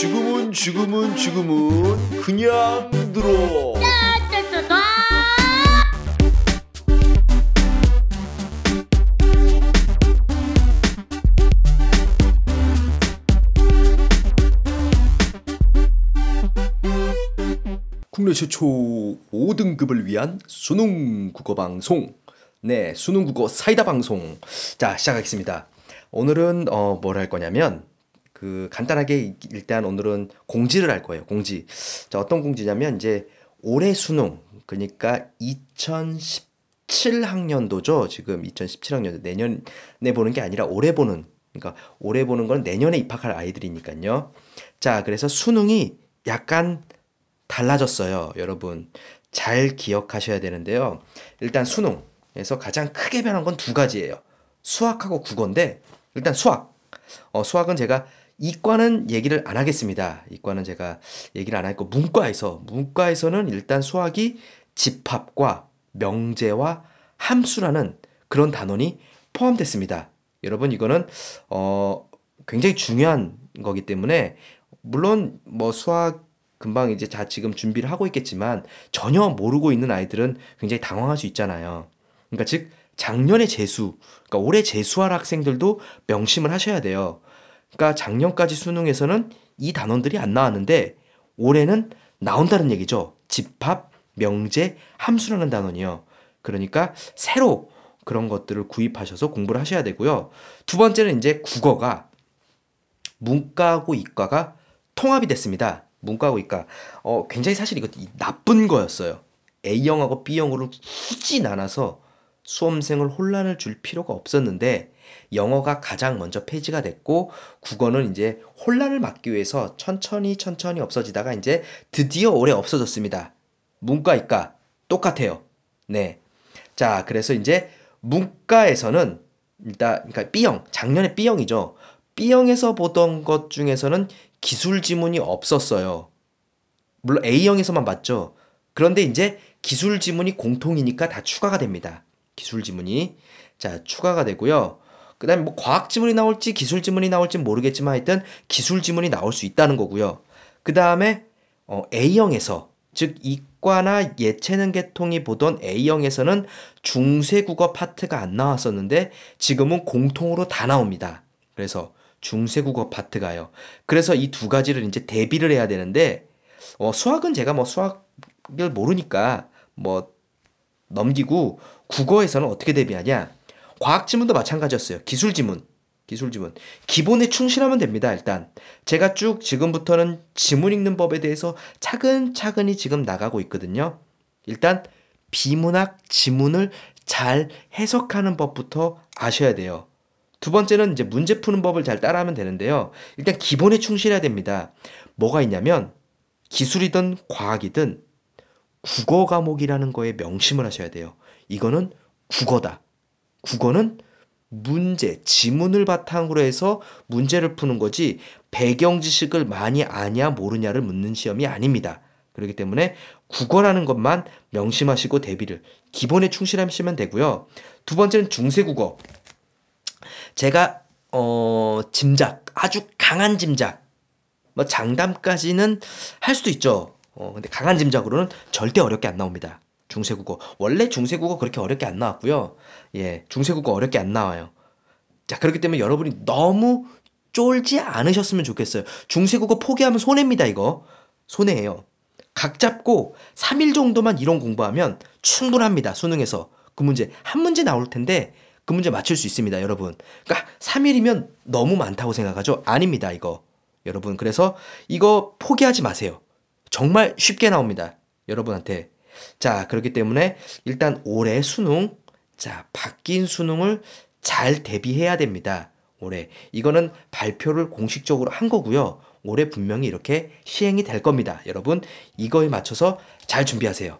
지금은 그냥 들어. 국내 최초 5등급을 위한 수능 국어 방송. 네, 수능 국어 사이다 방송. 자, 시작하겠습니다. 오늘은 뭘 할 거냐면 간단하게 일단 오늘은 공지를 할 거예요. 공지. 자, 어떤 공지냐면 이제 올해 수능, 그러니까 2017학년도죠. 지금 2017학년도 내년에 보는 게 아니라 올해 보는, 그러니까 올해 보는 건 내년에 입학할 아이들이니까요. 자, 그래서 수능이 약간 달라졌어요. 여러분 잘 기억하셔야 되는데요. 일단 수능에서 가장 크게 변한 건 두 가지예요. 수학하고 국어인데, 일단 수학은 제가 이과는 얘기를 안 하겠습니다. 이과는 제가 얘기를 안 할 거고, 문과에서는 일단 수학이 집합과 명제와 함수라는 그런 단원이 포함됐습니다. 여러분 이거는 굉장히 중요한 거기 때문에, 물론 뭐 수학 금방 이제 지금 준비를 하고 있겠지만 전혀 모르고 있는 아이들은 굉장히 당황할 수 있잖아요. 그러니까 즉 작년에 그러니까 올해 재수할 학생들도 명심을 하셔야 돼요. 그러니까 작년까지 수능에서는 이 단원들이 안 나왔는데 올해는 나온다는 얘기죠. 집합, 명제, 함수라는 단원이요. 그러니까 새로 그런 것들을 구입하셔서 공부를 하셔야 되고요. 두 번째는 이제 국어가 문과하고 이과가 통합이 됐습니다. 문과하고 이과. 굉장히 사실 이것도 나쁜 거였어요. A형하고 B형으로 굳이 나눠서 수험생을 혼란을 줄 필요가 없었는데, 영어가 가장 먼저 폐지가 됐고 국어는 이제 혼란을 막기 위해서 천천히 없어지다가 이제 드디어 올해 없어졌습니다. 문과 이과 똑같아요. 네. 자, 그래서 이제 문과에서는 일단, 그러니까 B형, 작년에 B형이죠. B형에서 보던 것 중에서는 기술 지문이 없었어요. 물론 A형에서만 봤죠. 그런데 이제 기술 지문이 공통이니까 다 추가가 됩니다. 기술 지문이 추가가 되고요. 그 다음에 뭐 과학 지문이 나올지 기술 지문이 나올지 모르겠지만 하여튼 기술 지문이 나올 수 있다는 거고요. 그 다음에 A형에서, 즉 이과나 예체능 계통이 보던 A형에서는 중세국어 파트가 안 나왔었는데 지금은 공통으로 다 나옵니다. 그래서 중세국어 파트가요. 그래서 이 두 가지를 이제 대비를 해야 되는데, 수학은 제가 뭐 수학을 모르니까 뭐 넘기고, 국어에서는 어떻게 대비하냐. 과학 지문도 마찬가지였어요. 기술 지문. 기본에 충실하면 됩니다. 일단 제가 쭉 지금부터는 지문 읽는 법에 대해서 차근차근히 지금 나가고 있거든요. 일단 비문학 지문을 잘 해석하는 법부터 아셔야 돼요. 두 번째는 이제 문제 푸는 법을 잘 따라하면 되는데요. 일단 기본에 충실해야 됩니다. 뭐가 있냐면 기술이든 과학이든 국어 과목이라는 거에 명심을 하셔야 돼요. 이거는 국어다. 국어는 문제, 지문을 바탕으로 해서 문제를 푸는 거지 배경 지식을 많이 아냐 모르냐를 묻는 시험이 아닙니다. 그렇기 때문에 국어라는 것만 명심하시고 대비를, 기본에 충실하시면 되고요. 두 번째는 중세국어. 제가 짐작, 아주 강한 짐작, 뭐 장담까지는 할 수도 있죠. 근데 강한 짐작으로는 절대 어렵게 안 나옵니다. 중세국어. 원래 중세국어 그렇게 어렵게 안 나왔고요. 예, 중세국어 어렵게 안 나와요. 자, 그렇기 때문에 여러분이 너무 쫄지 않으셨으면 좋겠어요. 중세국어 포기하면 손해입니다, 이거. 손해예요. 각 잡고 3일 정도만 이론 공부하면 충분합니다. 수능에서. 그 문제, 한 문제 나올 텐데 그 문제 맞출 수 있습니다, 여러분. 그러니까 3일이면 너무 많다고 생각하죠? 아닙니다, 이거. 여러분, 그래서 이거 포기하지 마세요. 정말 쉽게 나옵니다, 여러분한테. 자, 그렇기 때문에 일단 올해 수능, 바뀐 수능을 잘 대비해야 됩니다. 올해 이거는 발표를 공식적으로 한 거고요. 올해 분명히 이렇게 시행이 될 겁니다. 여러분 이거에 맞춰서 잘 준비하세요.